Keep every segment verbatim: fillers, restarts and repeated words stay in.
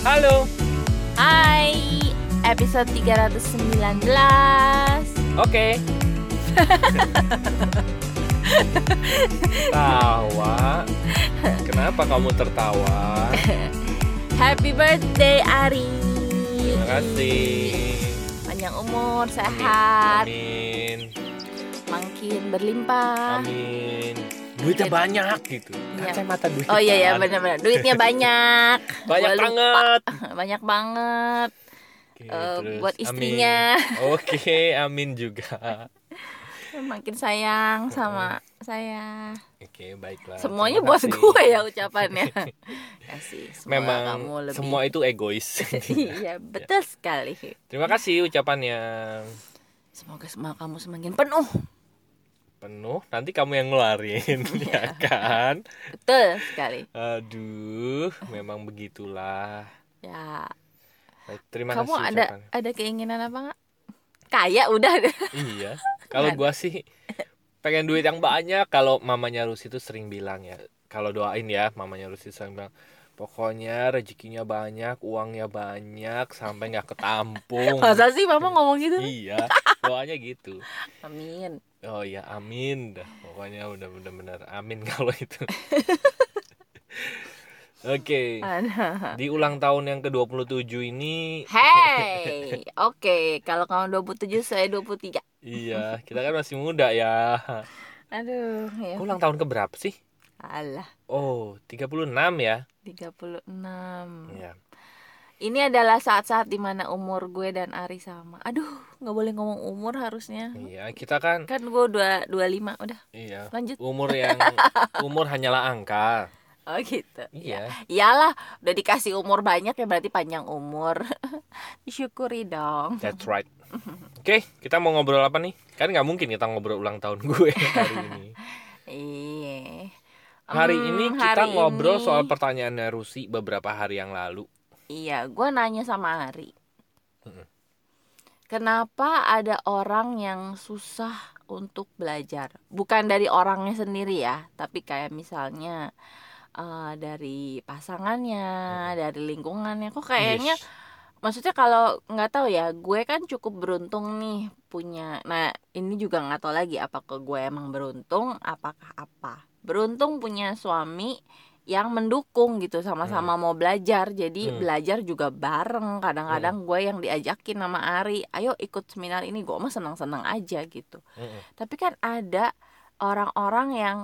Halo. Hai, episode tiga ratus sembilan belas. Oke. Tawa. Kenapa kamu tertawa? Happy birthday Ari. Terima kasih. Panjang umur, sehat. Amin. Makin berlimpah. Amin. Duitnya Jadi, banyak gitu. Kacamata duit. Oh iya ya, benar-benar. Duitnya banyak. banyak Walupa. banget. Banyak banget. Okay, uh, buat istrinya. Oke, okay, amin juga. Makin sayang sama saya. Oke, okay, baiklah. Semuanya buat gue ya ucapannya. Kasih. Memang kamu lebih... semua itu egois. Iya, betul sekali. Terima kasih ucapannya. Semoga semua kamu semakin penuh. Penuh, nanti kamu yang ngeluarin, ya kan? Betul sekali. Aduh, memang begitulah. Ya. Baik, terima kamu kasih. Kamu ada ucapannya. Ada keinginan apa nggak? Kaya udah. Iya. Kalau gua sih pengen duit yang banyak. Kalau mamanya Rusi itu sering bilang ya. Kalau doain ya, mamanya Rusi sering bilang pokoknya rezekinya banyak, uangnya banyak sampai nggak ketampung. Masa sih mama ngomong gitu? Iya, doanya gitu. Amin. Oh iya, amin dah. Pokoknya udah benar-benar amin kalau itu. Oke. Okay. Di ulang tahun yang ke dua puluh tujuh ini. Hey. Oke, okay. Kalau kamu dua puluh tujuh saya dua puluh tiga. Iya, kita kan masih muda ya. Aduh, ya. Ulang tahun ke berapa sih? Alah. Oh, tiga puluh enam ya. tiga puluh enam. Iya. Ini adalah saat-saat dimana umur gue dan Ari sama. Aduh, gak boleh ngomong umur harusnya. Iya, kita kan Kan gue dua, dua puluh lima udah. Iya. Lanjut. Umur yang umur hanyalah angka. Oh gitu. Iya. Iyalah, udah dikasih umur banyak ya berarti panjang umur. Disyukuri dong. That's right. Oke, okay, kita mau ngobrol apa nih? Kan gak mungkin kita ngobrol ulang tahun gue hari ini. Iya. Hari hmm, ini kita hari ngobrol ini... soal pertanyaannya Rusi beberapa hari yang lalu. Iya, gue nanya sama Ari. Mm-mm. Kenapa ada orang yang susah untuk belajar? Bukan dari orangnya sendiri ya, tapi kayak misalnya uh, dari pasangannya, mm. dari lingkungannya. Kok kayaknya, yes. maksudnya kalau nggak tahu ya, gue kan cukup beruntung nih punya. Nah, ini juga nggak tahu lagi apakah gue emang beruntung, apakah apa. Beruntung punya suami yang mendukung gitu, sama-sama hmm. mau belajar. Jadi hmm. belajar juga bareng. Kadang-kadang hmm. gue yang diajakin sama Ari, ayo ikut seminar ini, gue mah senang-senang aja gitu. hmm. Tapi kan ada orang-orang yang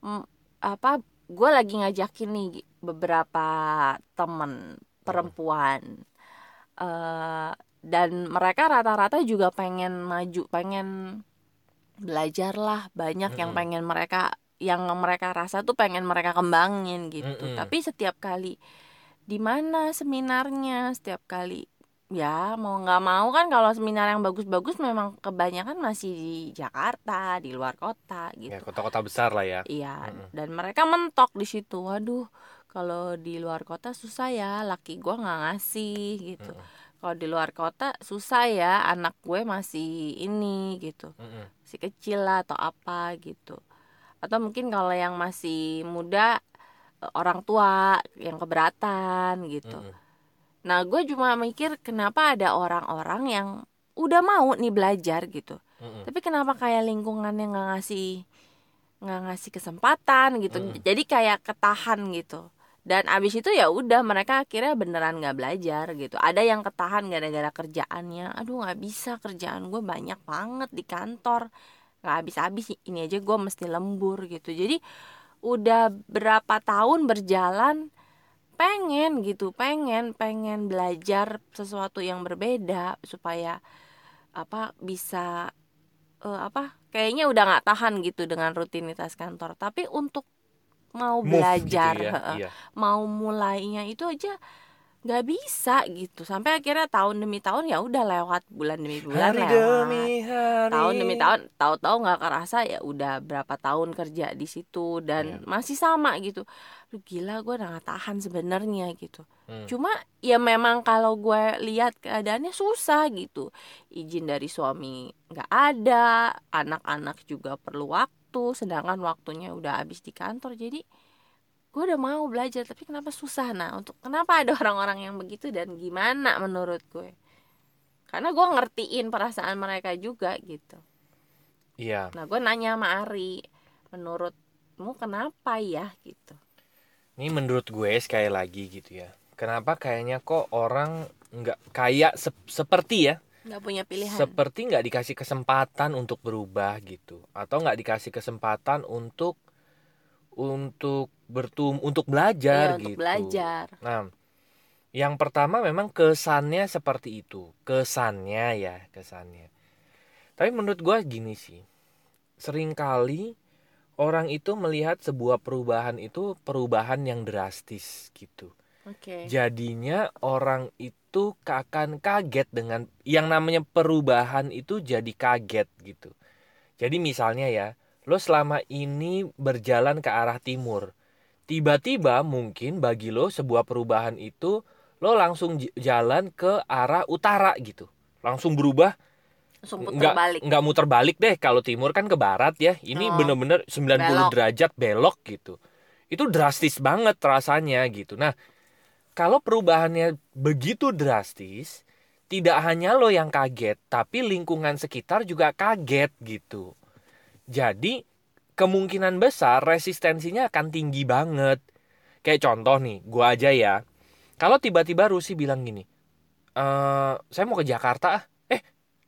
m, Apa gue lagi ngajakin nih beberapa temen perempuan, hmm. uh, dan mereka rata-rata juga pengen maju, pengen belajar lah. Banyak hmm. yang pengen mereka yang mereka rasa tuh pengen mereka kembangin gitu. Mm-mm. Tapi setiap kali di mana seminarnya, setiap kali ya mau nggak mau kan kalau seminar yang bagus-bagus memang kebanyakan masih di Jakarta, di luar kota gitu. Ya, kota-kota besar lah ya. Iya. Mm-mm. Dan mereka mentok di situ. Waduh, kalau di luar kota susah ya, laki gue nggak ngasih gitu. Mm-mm. Kalau di luar kota susah ya, anak gue masih ini gitu, Mm-mm. masih kecil lah atau apa gitu. Atau mungkin kalau yang masih muda, orang tua yang keberatan gitu. Mm-hmm. Nah gue cuma mikir kenapa ada orang-orang yang udah mau nih belajar gitu. Mm-hmm. Tapi kenapa kayak lingkungannya gak ngasih gak ngasih kesempatan gitu. Mm-hmm. Jadi kayak ketahan gitu. Dan abis itu ya udah mereka akhirnya beneran gak belajar gitu. Ada yang ketahan gara-gara kerjaannya. Aduh gak bisa, kerjaan gue banyak banget di kantor, nggak habis-habis, ini aja gue mesti lembur gitu. Jadi udah berapa tahun berjalan pengen gitu, pengen pengen belajar sesuatu yang berbeda supaya apa bisa uh, apa kayaknya udah nggak tahan gitu dengan rutinitas kantor. Tapi untuk mau Move belajar gitu ya. Iya. Mau mulainya itu aja nggak bisa gitu. Sampai akhirnya tahun demi tahun ya udah lewat, bulan demi bulan hari lewat demi hari. Tahun demi tahun, tahu-tahu nggak kerasa ya udah berapa tahun kerja di situ dan hmm. masih sama gitu. Aduh, gila gue nggak tahan sebenarnya gitu. hmm. Cuma ya memang kalau gue lihat keadaannya susah gitu. Izin dari suami nggak ada, anak-anak juga perlu waktu, sedangkan waktunya udah habis di kantor. Jadi gue udah mau belajar tapi kenapa susah. Nah untuk kenapa ada orang-orang yang begitu dan gimana menurut gue, karena gue ngertiin perasaan mereka juga gitu. Iya. Nah gue nanya sama Ari, menurutmu kenapa ya gitu. Ini menurut gue sekali lagi gitu ya, kenapa kayaknya kok orang nggak kayak se- seperti ya nggak punya pilihan, seperti nggak dikasih kesempatan untuk berubah gitu, atau nggak dikasih kesempatan untuk untuk bertum untuk belajar ya, gitu. Untuk belajar. Nah, yang pertama memang kesannya seperti itu, kesannya ya kesannya. Tapi menurut gue gini sih, seringkali orang itu melihat sebuah perubahan itu perubahan yang drastis gitu. Oke. Okay. Jadinya orang itu akan kaget dengan yang namanya perubahan itu, jadi kaget gitu. Jadi misalnya ya, lo selama ini berjalan ke arah timur, tiba-tiba mungkin bagi lo sebuah perubahan itu lo langsung j- jalan ke arah utara gitu, langsung berubah, langsung puter balik. Nggak, nggak muter balik deh, kalau timur kan ke barat ya, ini oh, bener-bener sembilan puluh belok. Derajat belok gitu, itu drastis banget rasanya gitu. Nah kalau perubahannya begitu drastis, tidak hanya lo yang kaget tapi lingkungan sekitar juga kaget gitu. Jadi kemungkinan besar resistensinya akan tinggi banget. Kayak contoh nih, gue aja ya. Kalau tiba-tiba Rusi bilang gini, e, saya mau ke Jakarta ah. Eh,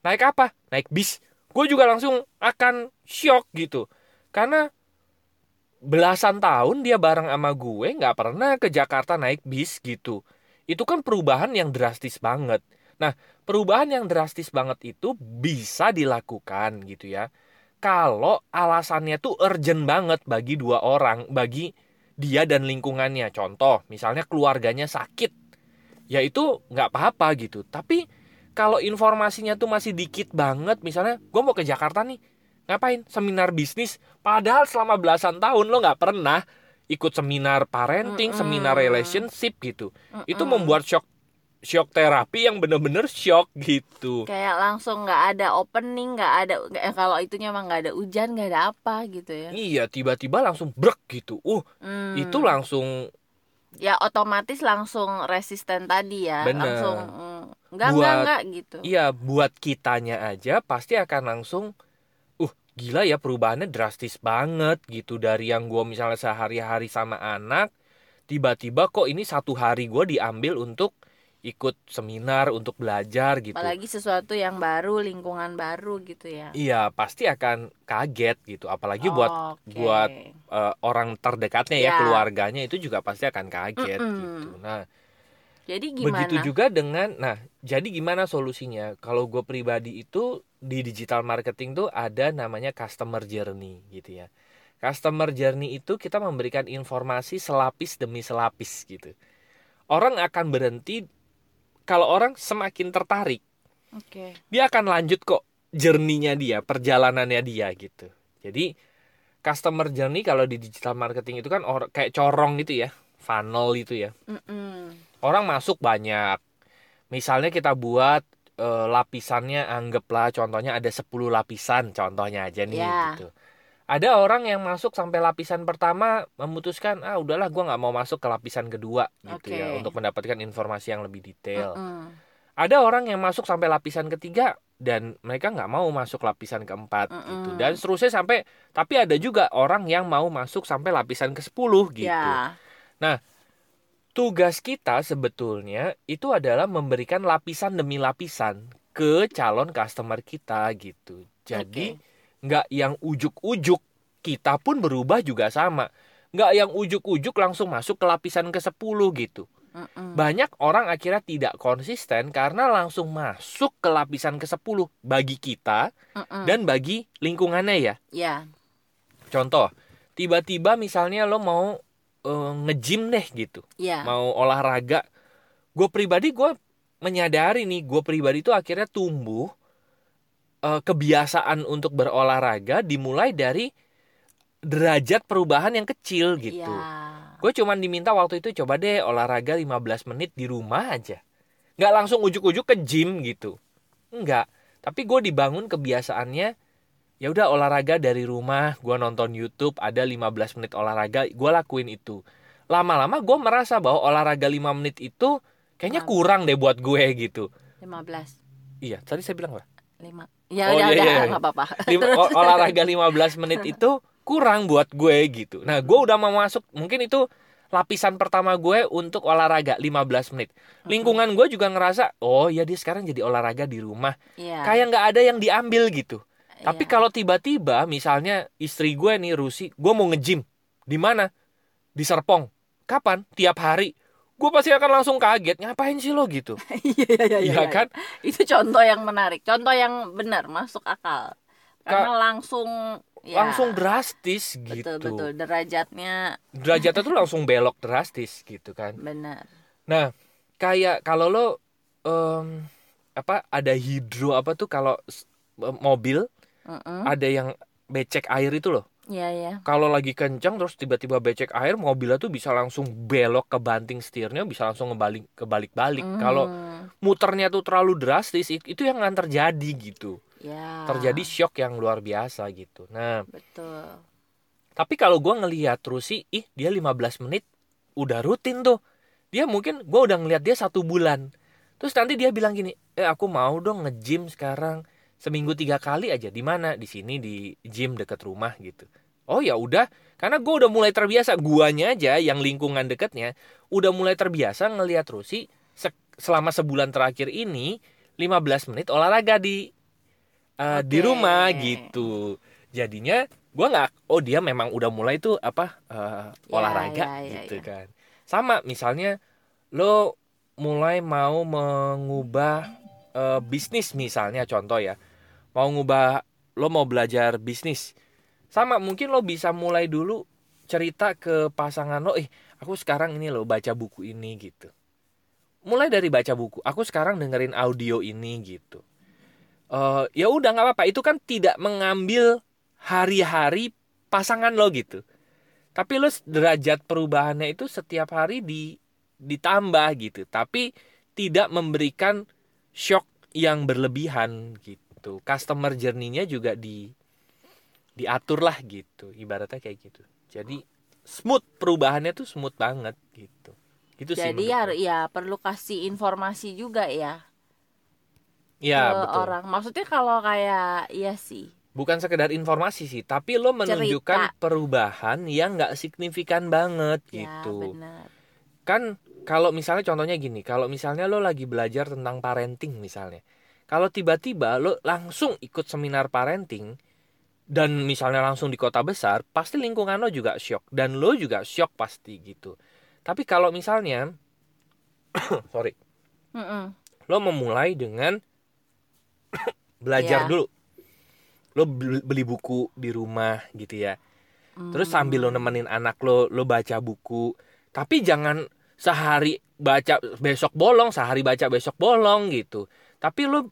naik apa? Naik bis. Gue juga langsung akan shock gitu. Karena belasan tahun dia bareng sama gue gak pernah ke Jakarta naik bis gitu. Itu kan perubahan yang drastis banget. Nah, perubahan yang drastis banget itu bisa dilakukan gitu ya, kalau alasannya tuh urgent banget bagi dua orang, bagi dia dan lingkungannya. Contoh, misalnya keluarganya sakit, ya itu nggak apa-apa gitu. Tapi kalau informasinya tuh masih dikit banget, misalnya gue mau ke Jakarta nih, ngapain? Seminar bisnis. Padahal selama belasan tahun lo nggak pernah ikut seminar parenting, mm-mm, seminar relationship gitu. Mm-mm. Itu membuat shock. Shock terapi yang bener-bener shock gitu. Kayak langsung gak ada opening, gak ada gak, kalau itunya emang gak ada hujan, gak ada apa gitu ya. Iya, tiba-tiba langsung brek gitu. Uh, hmm. Itu langsung. Ya otomatis langsung resisten tadi ya. Bener. Langsung mm, enggak, buat, enggak, enggak gitu. Iya, buat kitanya aja pasti akan langsung, uh gila ya perubahannya drastis banget gitu. Dari yang gue misalnya sehari-hari sama anak, tiba-tiba kok ini satu hari gue diambil untuk ikut seminar untuk belajar gitu. Apalagi sesuatu yang baru, lingkungan baru gitu ya. Iya, pasti akan kaget gitu. Apalagi oh, buat okay. buat uh, orang terdekatnya ya, ya, keluarganya itu juga pasti akan kaget mm-mm, gitu. Nah, jadi gimana? Begitu juga dengan, nah, jadi gimana solusinya? Kalau gue pribadi itu di digital marketing tuh ada namanya customer journey gitu ya. Customer journey itu kita memberikan informasi selapis demi selapis gitu. Orang akan berhenti kalau orang semakin tertarik, okay, dia akan lanjut kok journey-nya dia, perjalanannya dia gitu. Jadi customer journey kalau di digital marketing itu kan or- kayak corong gitu ya, funnel itu ya. Mm-mm. Orang masuk banyak. Misalnya kita buat e, lapisannya, anggaplah contohnya ada sepuluh lapisan contohnya aja nih yeah, gitu. Ada orang yang masuk sampai lapisan pertama memutuskan, ah udahlah gue gak mau masuk ke lapisan kedua gitu okay, ya, untuk mendapatkan informasi yang lebih detail. Mm-mm. Ada orang yang masuk sampai lapisan ketiga dan mereka gak mau masuk lapisan keempat gitu. Dan seterusnya sampai, tapi ada juga orang yang mau masuk sampai lapisan ke sepuluh gitu yeah. Nah tugas kita sebetulnya itu adalah memberikan lapisan demi lapisan ke calon customer kita gitu. Jadi okay, nggak yang ujuk-ujuk, kita pun berubah juga sama. Nggak yang ujuk-ujuk langsung masuk ke lapisan ke sepuluh gitu. Mm-mm. Banyak orang akhirnya tidak konsisten karena langsung masuk ke lapisan ke sepuluh bagi kita mm-mm, dan bagi lingkungannya ya. Yeah. Contoh, tiba-tiba misalnya lo mau e, nge-gym deh gitu. Yeah. Mau olahraga. Gue pribadi, gue menyadari nih, gue pribadi itu akhirnya tumbuh kebiasaan untuk berolahraga dimulai dari derajat perubahan yang kecil gitu ya. Gue cuma diminta waktu itu coba deh olahraga lima belas menit di rumah aja, gak langsung ujuk-ujuk ke gym gitu. Enggak, tapi gue dibangun kebiasaannya, ya udah olahraga dari rumah. Gue nonton YouTube ada lima belas menit olahraga, gue lakuin itu. lama-lama gue merasa bahwa olahraga lima menit itu kayaknya lima kurang deh buat gue gitu. Lima belas. Iya, tadi saya bilang apa? lima. Ya udah, oh, iya, iya. Gak apa-apa. Ol- olahraga lima belas menit itu kurang buat gue gitu. Nah, gue udah mau masuk, mungkin itu lapisan pertama gue untuk olahraga lima belas menit. Lingkungan gue juga ngerasa, oh ya dia sekarang jadi olahraga di rumah, yeah. Kayak gak ada yang diambil gitu, yeah. Tapi kalau tiba-tiba misalnya istri gue nih, Rusi, gue mau nge-gym. Di mana? Di Serpong. Kapan? Tiap hari. Gue pasti akan langsung kaget, ngapain sih lo gitu. Iya, iya, kan? Itu contoh yang menarik, contoh yang benar, masuk akal. Karena Ka- langsung ya, langsung drastis gitu. Betul-betul, derajatnya Derajatnya tuh langsung belok drastis gitu kan. Benar. Nah, kayak kalau lo um, apa ada hidro apa tuh kalau mobil, mm-mm, ada yang becek air itu loh. Iya, iya. Kalau lagi kencang terus tiba-tiba becek air, mobilnya tuh bisa langsung belok ke banting setirnya, bisa langsung ngebalik kebalik-balik. Mm. Kalau muternya tuh terlalu drastis, itu yang akan terjadi gitu. Ya. Terjadi shock yang luar biasa gitu. Nah, betul. Tapi kalau gue ngelihat terus sih, ih dia lima belas menit udah rutin tuh. Dia mungkin gue udah ngelihat dia satu bulan. Terus nanti dia bilang gini, eh aku mau dong nge-gym sekarang seminggu tiga kali aja. Di mana? Di sini di gym deket rumah gitu. Oh ya udah, karena gue udah mulai terbiasa. Guanya aja yang lingkungan deketnya udah mulai terbiasa ngelihat terus sih se- selama sebulan terakhir ini lima belas menit olahraga di Uh, okay. di rumah gitu. Jadinya gue gak, oh dia memang udah mulai tuh apa uh, yeah, olahraga yeah, yeah, gitu yeah. Kan sama misalnya lo mulai mau mengubah uh, bisnis misalnya, contoh ya, mau ngubah, lo mau belajar bisnis. Sama mungkin lo bisa mulai dulu cerita ke pasangan lo, eh aku sekarang ini lo baca buku ini gitu. Mulai dari baca buku, aku sekarang dengerin audio ini gitu. Uh, ya udah nggak apa-apa, itu kan tidak mengambil hari-hari pasangan lo gitu, tapi lo derajat perubahannya itu setiap hari di, ditambah gitu, tapi tidak memberikan shock yang berlebihan gitu. Customer journey-nya juga di diatur lah gitu, ibaratnya kayak gitu. Jadi smooth, perubahannya tuh smooth banget gitu. Gitu sih. Jadi ya, ya perlu kasih informasi juga ya. Ya, betul. Orang. Maksudnya kalau kayak iya sih. Bukan sekedar informasi sih, tapi lo menunjukkan cerita perubahan yang enggak signifikan banget ya, gitu. Benar. Kan kalau misalnya contohnya gini, kalau misalnya lo lagi belajar tentang parenting misalnya. Kalau tiba-tiba lo langsung ikut seminar parenting dan misalnya langsung di kota besar, pasti lingkungan lo juga shock dan lo juga shock pasti gitu. Tapi kalau misalnya sorry. Mm-mm. Lo memulai dengan belajar yeah. dulu. Lo beli buku di rumah gitu ya. Mm. Terus sambil lo nemenin anak lo, lo baca buku. Tapi jangan sehari baca besok bolong, sehari baca besok bolong gitu. Tapi lo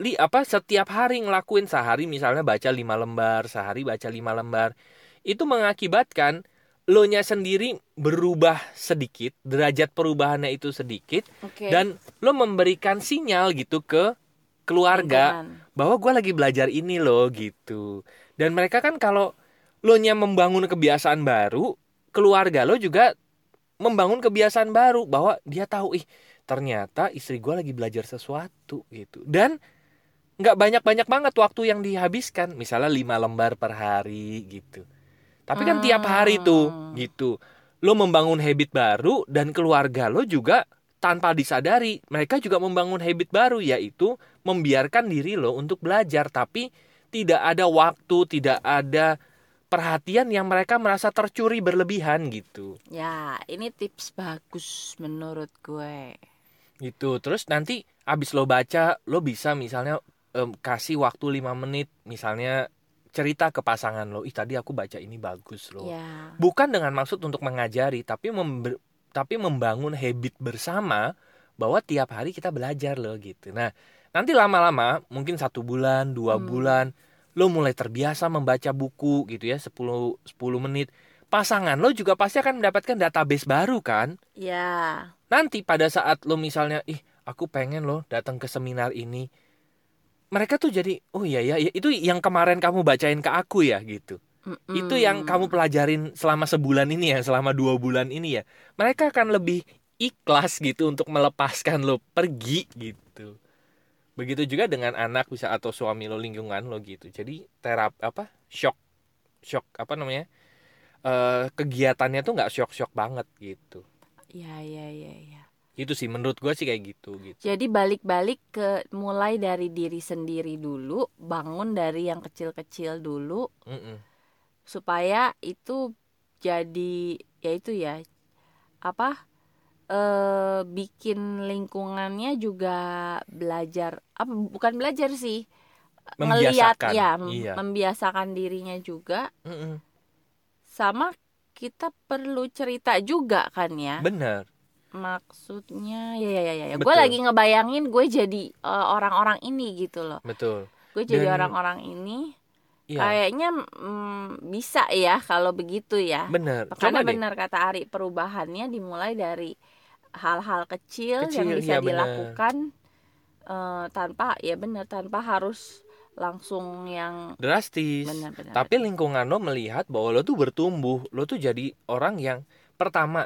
li apa setiap hari ngelakuin, sehari misalnya baca lima lembar, sehari baca lima lembar. Itu mengakibatkan lo nya sendiri berubah sedikit, derajat perubahannya itu sedikit, okay. Dan lo memberikan sinyal gitu ke keluarga Engan. bahwa gue lagi belajar ini lo gitu. Dan mereka kan kalau lo nya membangun kebiasaan baru, keluarga lo juga membangun kebiasaan baru bahwa dia tahu, ih ternyata istri gue lagi belajar sesuatu gitu. Dan nggak banyak-banyak banget waktu yang dihabiskan, misalnya lima lembar per hari gitu. Tapi kan hmm. tiap hari tuh gitu. Lo membangun habit baru dan keluarga lo juga tanpa disadari mereka juga membangun habit baru, yaitu membiarkan diri lo untuk belajar. Tapi tidak ada waktu, tidak ada perhatian yang mereka merasa tercuri berlebihan gitu. Ya ini tips bagus menurut gue gitu. Terus nanti abis lo baca, lo bisa misalnya um, kasih waktu lima menit misalnya cerita ke pasangan lo, ih tadi aku baca ini bagus lo. Yeah. Bukan dengan maksud untuk mengajari, tapi member, tapi membangun habit bersama bahwa tiap hari kita belajar lo gitu. Nah nanti lama-lama mungkin satu bulan, dua hmm. bulan, lo mulai terbiasa membaca buku gitu ya, sepuluh menit. Pasangan lo juga pasti akan mendapatkan database baru kan? Ya. Yeah. Nanti pada saat lo misalnya, ih aku pengen lo datang ke seminar ini, mereka tuh jadi, oh iya ya, itu yang kemarin kamu bacain ke aku ya gitu. Mm-mm. Itu yang kamu pelajarin selama sebulan ini ya, selama dua bulan ini ya. Mereka akan lebih ikhlas gitu untuk melepaskan lo pergi gitu. Begitu juga dengan anak bisa atau suami lo, lingkungan lo gitu. Jadi terap apa shock shock apa namanya e, kegiatannya tuh nggak shock shock banget gitu. Ya ya ya ya. Itu sih menurut gue sih kayak gitu gitu. Jadi balik-balik ke mulai dari diri sendiri dulu, bangun dari yang kecil-kecil dulu. Mm-mm. Supaya itu jadi ya itu ya apa e, bikin lingkungannya juga belajar apa bukan belajar sih ngelihat ya iya. membiasakan dirinya juga. Mm-mm. Sama kita perlu cerita juga kan ya, benar maksudnya ya ya ya, ya. Gue lagi ngebayangin gue jadi uh, orang-orang ini gitu loh, betul gue jadi Dan... orang-orang ini. Ya. Kayaknya mm, bisa ya kalau begitu ya. Bener. Karena benar kata Ari, perubahannya dimulai dari hal-hal kecil, kecil yang bisa ya dilakukan uh, tanpa ya benar tanpa harus langsung yang drastis. Bener, bener, Tapi bener. Lingkungan lo melihat bahwa lo tuh bertumbuh, lo tuh jadi orang yang pertama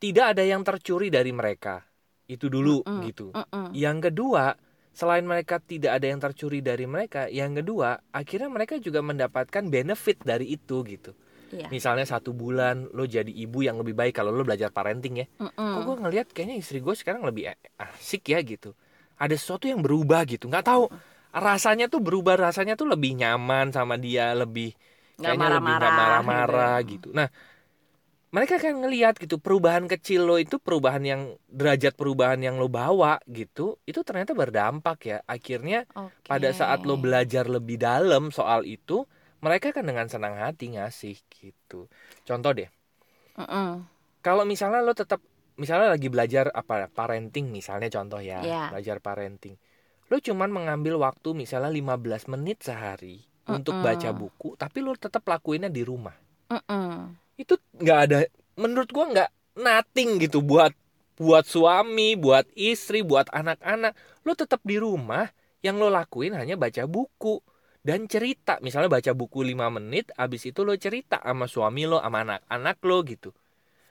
tidak ada yang tercuri dari mereka. Itu dulu mm-mm, gitu. Mm-mm. Yang kedua, selain mereka tidak ada yang tercuri dari mereka, yang kedua akhirnya mereka juga mendapatkan benefit dari itu gitu. Iya. Misalnya satu bulan lo jadi ibu yang lebih baik kalau lo belajar parenting ya. Mm-mm. Kok gue ngelihat kayaknya istri gue sekarang lebih asik ya gitu. Ada sesuatu yang berubah gitu. Nggak tahu rasanya tuh berubah, rasanya tuh lebih nyaman sama dia, lebih nggak marah-marah, lebih marah-marah gitu. Nah mereka kan ngelihat gitu perubahan kecil lo itu, perubahan yang derajat perubahan yang lo bawa gitu, itu ternyata berdampak ya. Akhirnya okay. pada saat lo belajar lebih dalam soal itu, mereka kan dengan senang hati ngasih gitu. Contoh deh, uh-uh. kalau misalnya lo tetap misalnya lagi belajar apa parenting misalnya contoh ya, yeah. belajar parenting, lo cuman mengambil waktu misalnya lima belas menit sehari uh-uh. untuk baca buku, tapi lo tetap lakuinnya di rumah. Uh-uh. Itu nggak ada, menurut gua nggak nothing gitu buat buat suami, buat istri, buat anak-anak. Lo tetap di rumah, yang lo lakuin hanya baca buku dan cerita. Misalnya baca buku lima menit, abis itu lo cerita sama suami lo, sama anak-anak lo gitu.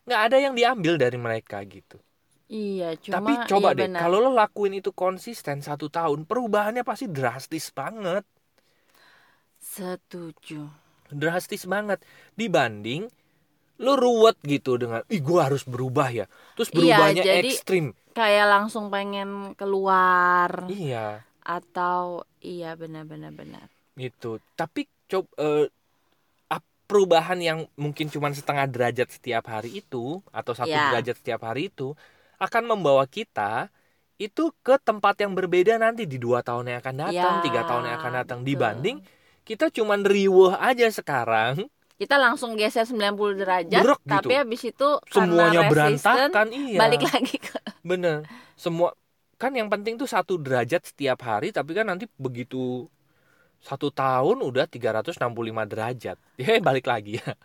Nggak ada yang diambil dari mereka gitu. Iya, cuma tapi coba iya deh, kalau lo lakuin itu konsisten satu tahun, perubahannya pasti drastis banget. Setuju. Drastis banget dibanding lo ruwet gitu dengan ih gue harus berubah ya, terus berubahnya iya, jadi ekstrim kayak langsung pengen keluar iya atau iya benar-benar benar itu. Tapi coba eh, perubahan yang mungkin cuma setengah derajat setiap hari itu atau satu yeah. derajat setiap hari itu akan membawa kita itu ke tempat yang berbeda nanti di dua tahun yang akan datang, tiga yeah, tahun yang akan datang betul. Dibanding kita cuma riweh aja sekarang, kita langsung geser sembilan puluh derajat buruk, tapi gitu. Habis itu semuanya berantakan iya. balik lagi ke bener semua kan. Yang penting tuh satu derajat setiap hari, tapi kan nanti begitu satu tahun udah tiga ratus enam puluh lima derajat ya balik lagi ya.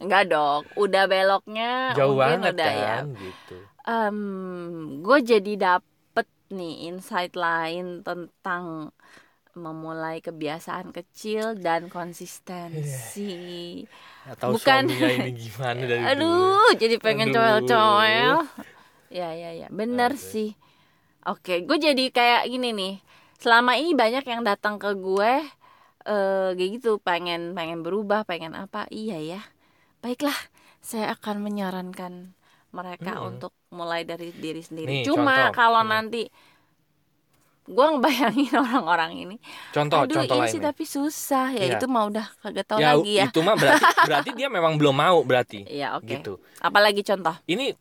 Enggak dong, udah beloknya jauh banget udah kan ya. Gitu um, gue jadi dapet nih insight lain tentang memulai kebiasaan kecil dan konsistensi. Atau bukan ini gimana dari aduh, dulu. Jadi pengen coel-coel. Ya ya ya, bener okay. sih. Oke, gue jadi kayak gini nih. Selama ini banyak yang datang ke gue eh kayak gitu, pengen pengen berubah, pengen apa? Iya ya. Baiklah, saya akan menyarankan mereka hmm. untuk mulai dari diri sendiri. Nih, cuma contoh. Kalau hmm. nanti gue ngebayangin orang-orang ini contoh, aduh contoh ini sih tapi susah ya, ya. Itu mah udah kagak tahu ya, lagi ya itu mah berarti berarti dia memang belum mau berarti ya, okay. gitu. Apalagi contoh ini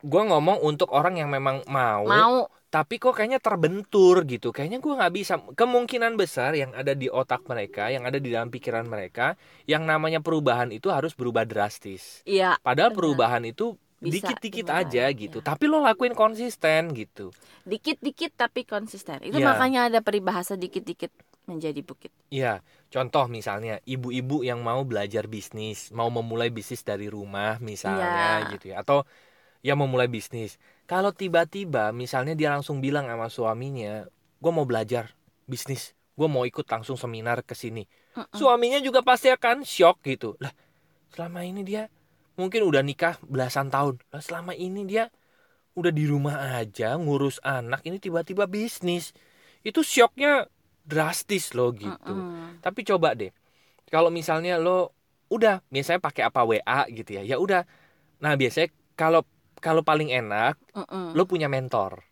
gue ngomong untuk orang yang memang mau, mau. Tapi kok kayaknya terbentur gitu, kayaknya gue nggak bisa. Kemungkinan besar yang ada di otak mereka, yang ada di dalam pikiran mereka, yang namanya perubahan itu harus berubah drastis ya, padahal benar. Perubahan itu bisa, dikit-dikit dimulai, aja gitu ya. Tapi lo lakuin konsisten gitu. Dikit-dikit tapi konsisten. Itu ya. Makanya ada peribahasa dikit-dikit menjadi bukit. Iya. Contoh misalnya ibu-ibu yang mau belajar bisnis, mau memulai bisnis dari rumah misalnya ya. Gitu ya. Atau ya memulai bisnis. Kalau tiba-tiba misalnya dia langsung bilang sama suaminya, "Gue mau belajar bisnis. Gue mau ikut langsung seminar ke sini." uh-uh. suaminya juga pasti akan shock gitu. Lah, selama ini dia mungkin udah nikah belasan tahun. Lah, selama ini dia udah di rumah aja ngurus anak, ini tiba-tiba bisnis. Itu shocknya drastis loh gitu. Uh-uh. Tapi coba deh, kalau misalnya lo udah biasanya pakai apa W A gitu ya. Ya udah. Nah, biasanya kalau kalau paling enak uh-uh. lo punya mentor.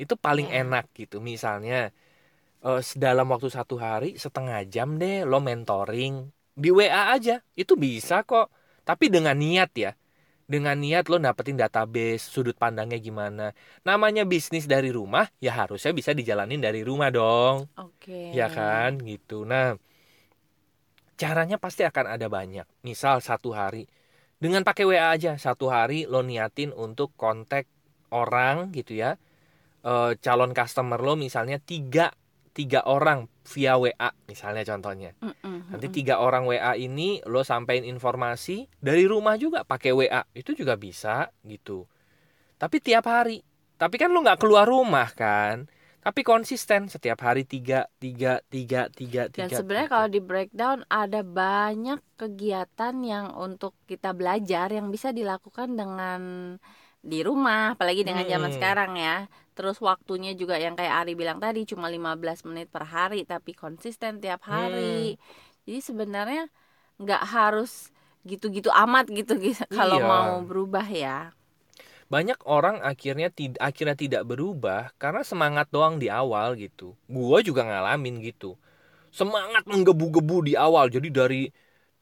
Itu paling uh-uh. enak gitu. Misalnya uh, dalam waktu satu hari setengah jam deh lo mentoring di W A aja. Itu bisa kok. Tapi dengan niat ya. Dengan niat lo dapetin database, sudut pandangnya gimana. Namanya bisnis dari rumah, ya harusnya bisa dijalanin dari rumah dong. Oke. Okay. Ya kan gitu. Nah, caranya pasti akan ada banyak. Misal satu hari dengan pakai W A aja, satu hari lo niatin untuk kontak orang gitu ya, e, calon customer lo misalnya tiga tiga orang via W A misalnya contohnya. Mm-mm. Nanti tiga orang W A ini lo sampein informasi dari rumah juga pakai W A, itu juga bisa gitu. Tapi tiap hari, tapi kan lo nggak keluar rumah kan. Tapi konsisten setiap hari tiga, tiga, tiga, tiga, tiga. Dan sebenarnya kalau di breakdown ada banyak kegiatan yang untuk kita belajar yang bisa dilakukan dengan di rumah, apalagi dengan zaman hmm. sekarang ya. Terus waktunya juga yang kayak Ari bilang tadi cuma lima belas menit per hari tapi konsisten tiap hari. Hmm. Jadi sebenarnya nggak harus gitu-gitu amat gitu kalau iya. mau berubah ya. Banyak orang akhirnya tid- akhirnya tidak berubah karena semangat doang di awal gitu. Gua juga ngalamin gitu. Semangat menggebu-gebu di awal. Jadi dari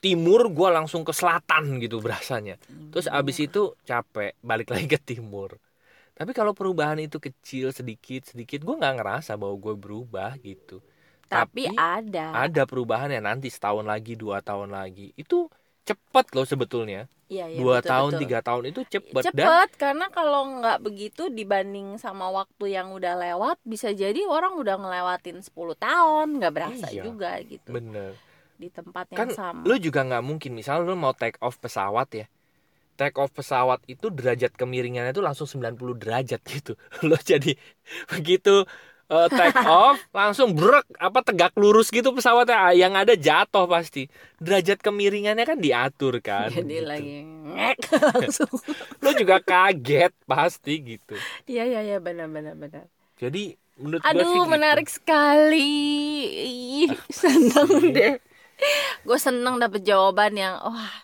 timur gua langsung ke selatan gitu berasanya. Terus abis itu capek, balik lagi ke timur. Tapi kalau perubahan itu kecil sedikit-sedikit, gua nggak ngerasa bahwa gua berubah gitu. Tapi, Tapi ada. Ada perubahan yang nanti setahun lagi, dua tahun lagi. Itu cepet loh sebetulnya. Iya, iya, dua betul, tahun betul. Tiga tahun itu cepet cepet dan... karena kalau nggak begitu dibanding sama waktu yang udah lewat bisa jadi orang udah ngelewatin sepuluh tahun nggak berasa iya, juga gitu. Bener. Di tempat yang kan, sama lo juga nggak mungkin misal lo mau take off pesawat ya, take off pesawat itu derajat kemiringannya itu langsung sembilan puluh derajat gitu. Lo jadi begitu Uh, take off langsung brek apa tegak lurus gitu pesawatnya, yang ada jatuh pasti. Derajat kemiringannya kan diatur kan. Jadi gitu. Lagi ngek langsung. Lo juga kaget pasti gitu. Iya iya iya benar benar benar. Jadi menurut gue aduh menarik gitu. Sekali. Ih, seneng deh. Gue seneng dapet jawaban yang wah oh,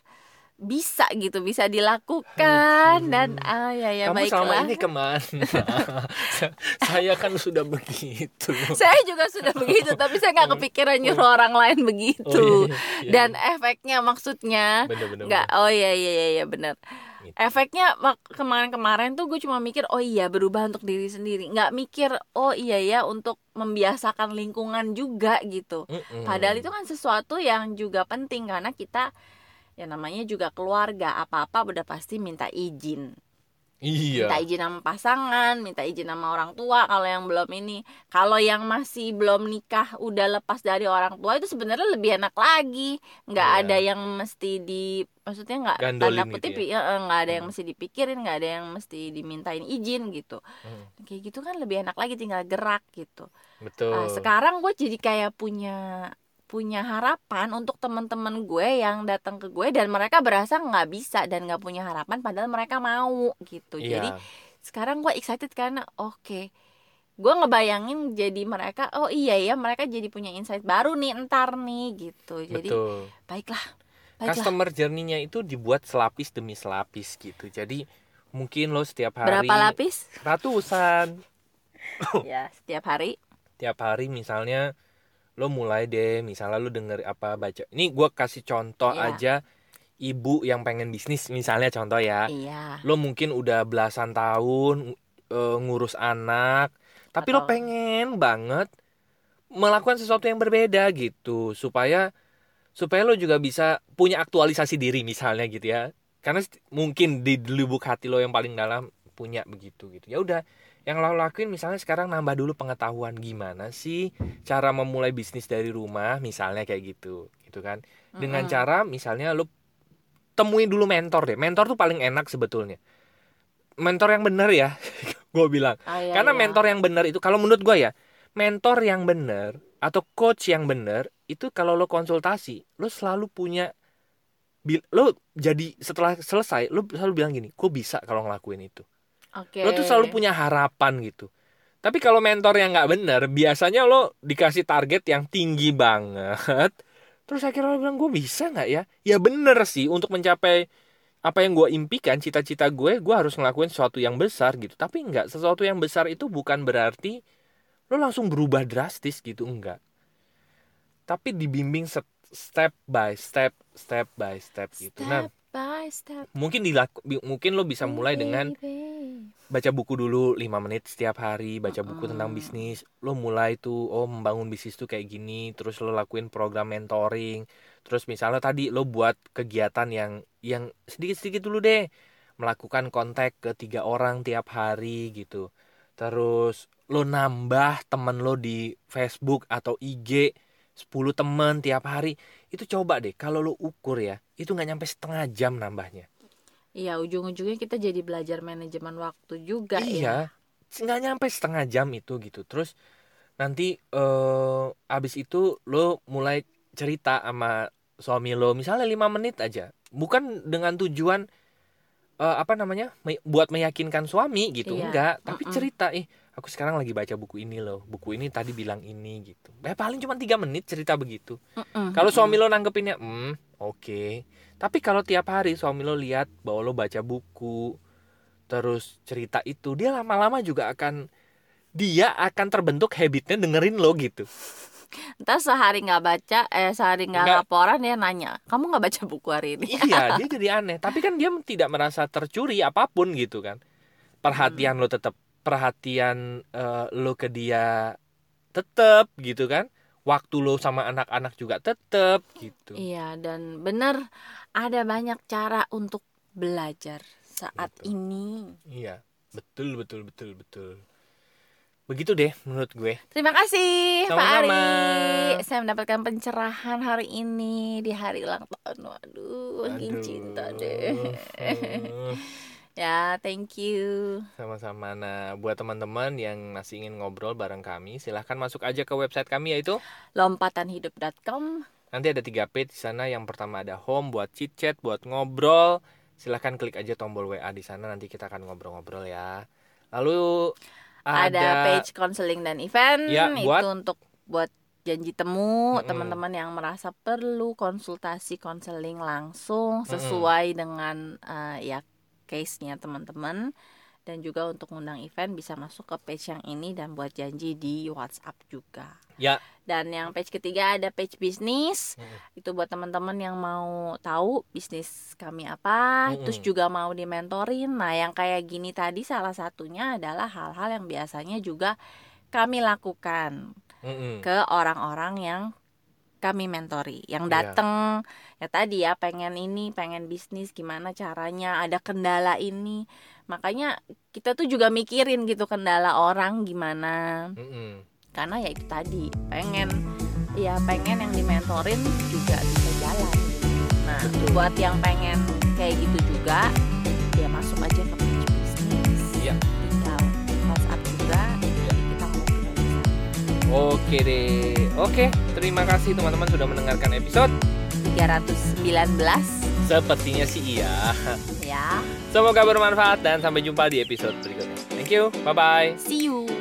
bisa gitu, bisa dilakukan. hmm. Dan ah ya ya kamu baiklah. Kamu selama ini kemana? Saya kan sudah begitu. Saya juga sudah begitu, tapi saya nggak kepikiran nyuruh orang lain begitu. Oh, iya, iya. Dan efeknya maksudnya nggak. Oh iya iya iya, iya benar. Gitu. Efeknya kemarin-kemarin tuh gue cuma mikir oh iya berubah untuk diri sendiri, nggak mikir oh iya ya untuk membiasakan lingkungan juga gitu. Mm-mm. Padahal itu kan sesuatu yang juga penting karena kita ya namanya juga keluarga, apa-apa udah pasti minta izin. Iya. Minta izin sama pasangan, minta izin sama orang tua kalau yang belum ini. Kalau yang masih belum nikah udah lepas dari orang tua itu sebenarnya lebih enak lagi. Enggak yeah. ada yang mesti di maksudnya enggak tanda kutip gitu ya, enggak ada hmm. yang mesti dipikirin, enggak ada yang mesti dimintain izin gitu. Hmm. Kayak gitu kan lebih enak lagi tinggal gerak gitu. Betul. Nah, sekarang gue jadi kayak punya punya harapan untuk teman-teman gue yang datang ke gue dan mereka berasa nggak bisa dan nggak punya harapan padahal mereka mau gitu. Yeah. Jadi sekarang gue excited karena oke, okay, gue ngebayangin jadi mereka oh iya ya mereka jadi punya insight baru nih entar nih gitu. Jadi betul. baiklah, baiklah. Customer journey-nya itu dibuat selapis demi selapis gitu. Jadi mungkin lo setiap hari berapa lapis? Ratusan. Ya setiap hari. Setiap hari misalnya. Lo mulai deh, misalnya lo denger apa baca. Ini gue kasih contoh yeah. aja, ibu yang pengen bisnis misalnya contoh ya. Yeah. Lo mungkin udah belasan tahun e, ngurus anak, tapi atau... lo pengen banget melakukan sesuatu yang berbeda gitu, supaya supaya lo juga bisa punya aktualisasi diri misalnya gitu ya. Karena mungkin di lubuk hati lo yang paling dalam punya begitu gitu. Ya udah. Yang lo lakuin misalnya sekarang nambah dulu pengetahuan gimana sih cara memulai bisnis dari rumah misalnya kayak gitu gitu kan dengan mm-hmm. cara misalnya lo temuin dulu mentor deh. Mentor tuh paling enak sebetulnya, mentor yang benar ya. Gue bilang oh, iya, karena iya. mentor yang benar itu kalau menurut gue ya mentor yang benar atau coach yang benar itu kalau lo konsultasi, lo selalu punya, lo jadi setelah selesai, lo selalu bilang gini, gue bisa kalau ngelakuin itu. Okay. Lo tuh selalu punya harapan gitu. Tapi kalau mentor yang nggak benar, biasanya lo dikasih target yang tinggi banget. Terus akhirnya lo bilang, gue bisa nggak ya? Ya bener sih, untuk mencapai apa yang gue impikan, cita-cita gue, gue harus ngelakuin sesuatu yang besar gitu. Tapi enggak, sesuatu yang besar itu bukan berarti lo langsung berubah drastis gitu, enggak. Tapi dibimbing step by step, step by step gitu. Nah, step. mungkin dilaku, mungkin lo bisa mulai dengan baca buku dulu lima menit setiap hari, baca buku tentang bisnis. Lo mulai tuh, oh membangun bisnis tuh kayak gini, terus lo lakuin program mentoring. Terus misalnya tadi lo buat kegiatan yang yang sedikit-sedikit dulu deh, melakukan kontak ke tiga orang tiap hari gitu. Terus lo nambah temen lo di Facebook atau I G, sepuluh teman tiap hari. Itu coba deh, kalau lo ukur ya, itu gak nyampe setengah jam nambahnya. Iya, ujung-ujungnya kita jadi belajar manajemen waktu juga. Iya, ya. Gak nyampe setengah jam itu gitu. Terus nanti eh, abis itu lo mulai cerita sama suami lo, misalnya lima menit aja. Bukan dengan tujuan eh, apa namanya, me- buat meyakinkan suami gitu, iya. Enggak. Tapi Mm-mm. cerita, eh aku sekarang lagi baca buku ini loh, buku ini tadi bilang ini gitu. Eh paling cuma tiga menit cerita begitu. Kalau suami lo nanggepinnya, hmm oke okay. Tapi kalau tiap hari suami lo lihat bahwa lo baca buku, terus cerita itu, dia lama-lama juga akan, dia akan terbentuk habitnya dengerin lo gitu. Entar sehari nggak baca, eh sehari nggak laporan dia nanya, kamu nggak baca buku hari ini? Iya, dia jadi aneh. Tapi kan dia tidak merasa tercuri apapun gitu kan. Perhatian hmm. lo tetap, perhatian uh, lo ke dia tetap gitu kan. Waktu lo sama anak-anak juga tetap gitu. Iya, dan benar ada banyak cara untuk belajar saat betul. ini. Iya, betul betul betul betul. Begitu deh menurut gue. Terima kasih Sama-sama. Pak Ari. Saya mendapatkan pencerahan hari ini di hari ulang tahun. Waduh, makin cinta deh. Hmm. Ya, thank you. Sama-sama. Nah, buat teman-teman yang masih ingin ngobrol bareng kami, silahkan masuk aja ke website kami yaitu lompatan hidup dot com. Nanti ada tiga page di sana. Yang pertama ada home buat chit-chat, buat ngobrol. Silahkan klik aja tombol W A di sana, nanti kita akan ngobrol-ngobrol ya. Lalu Ada, ada page counseling dan event, ya, itu buat, untuk buat janji temu mm-mm. teman-teman yang merasa perlu konsultasi counseling langsung sesuai mm-mm. dengan uh, ya case-nya teman-teman. Dan juga untuk ngundang event bisa masuk ke page yang ini dan buat janji di WhatsApp juga. Ya. Dan yang page ketiga ada page bisnis. Mm-hmm. Itu buat teman-teman yang mau tahu bisnis kami apa, mm-hmm. terus juga mau dimentorin. Nah, yang kayak gini tadi salah satunya adalah hal-hal yang biasanya juga kami lakukan mm-hmm. ke orang-orang yang kami mentori, yang datang yeah. ya tadi ya pengen ini, pengen bisnis, gimana caranya, ada kendala ini. Makanya kita tuh juga mikirin gitu kendala orang gimana. Mm-mm. Karena ya itu tadi, pengen ya pengen yang dimentorin juga bisa jalan. Nah, betul. Buat yang pengen kayak gitu juga, ya masuk aja ke page bisnis. Iya. Yeah. Tinggal WhatsApp juga. Oke deh, oke. Terima kasih teman-teman sudah mendengarkan episode tiga ratus sembilan belas. Sepertinya sih iya. Ya. Semoga bermanfaat dan sampai jumpa di episode berikutnya. Thank you, bye-bye. See you.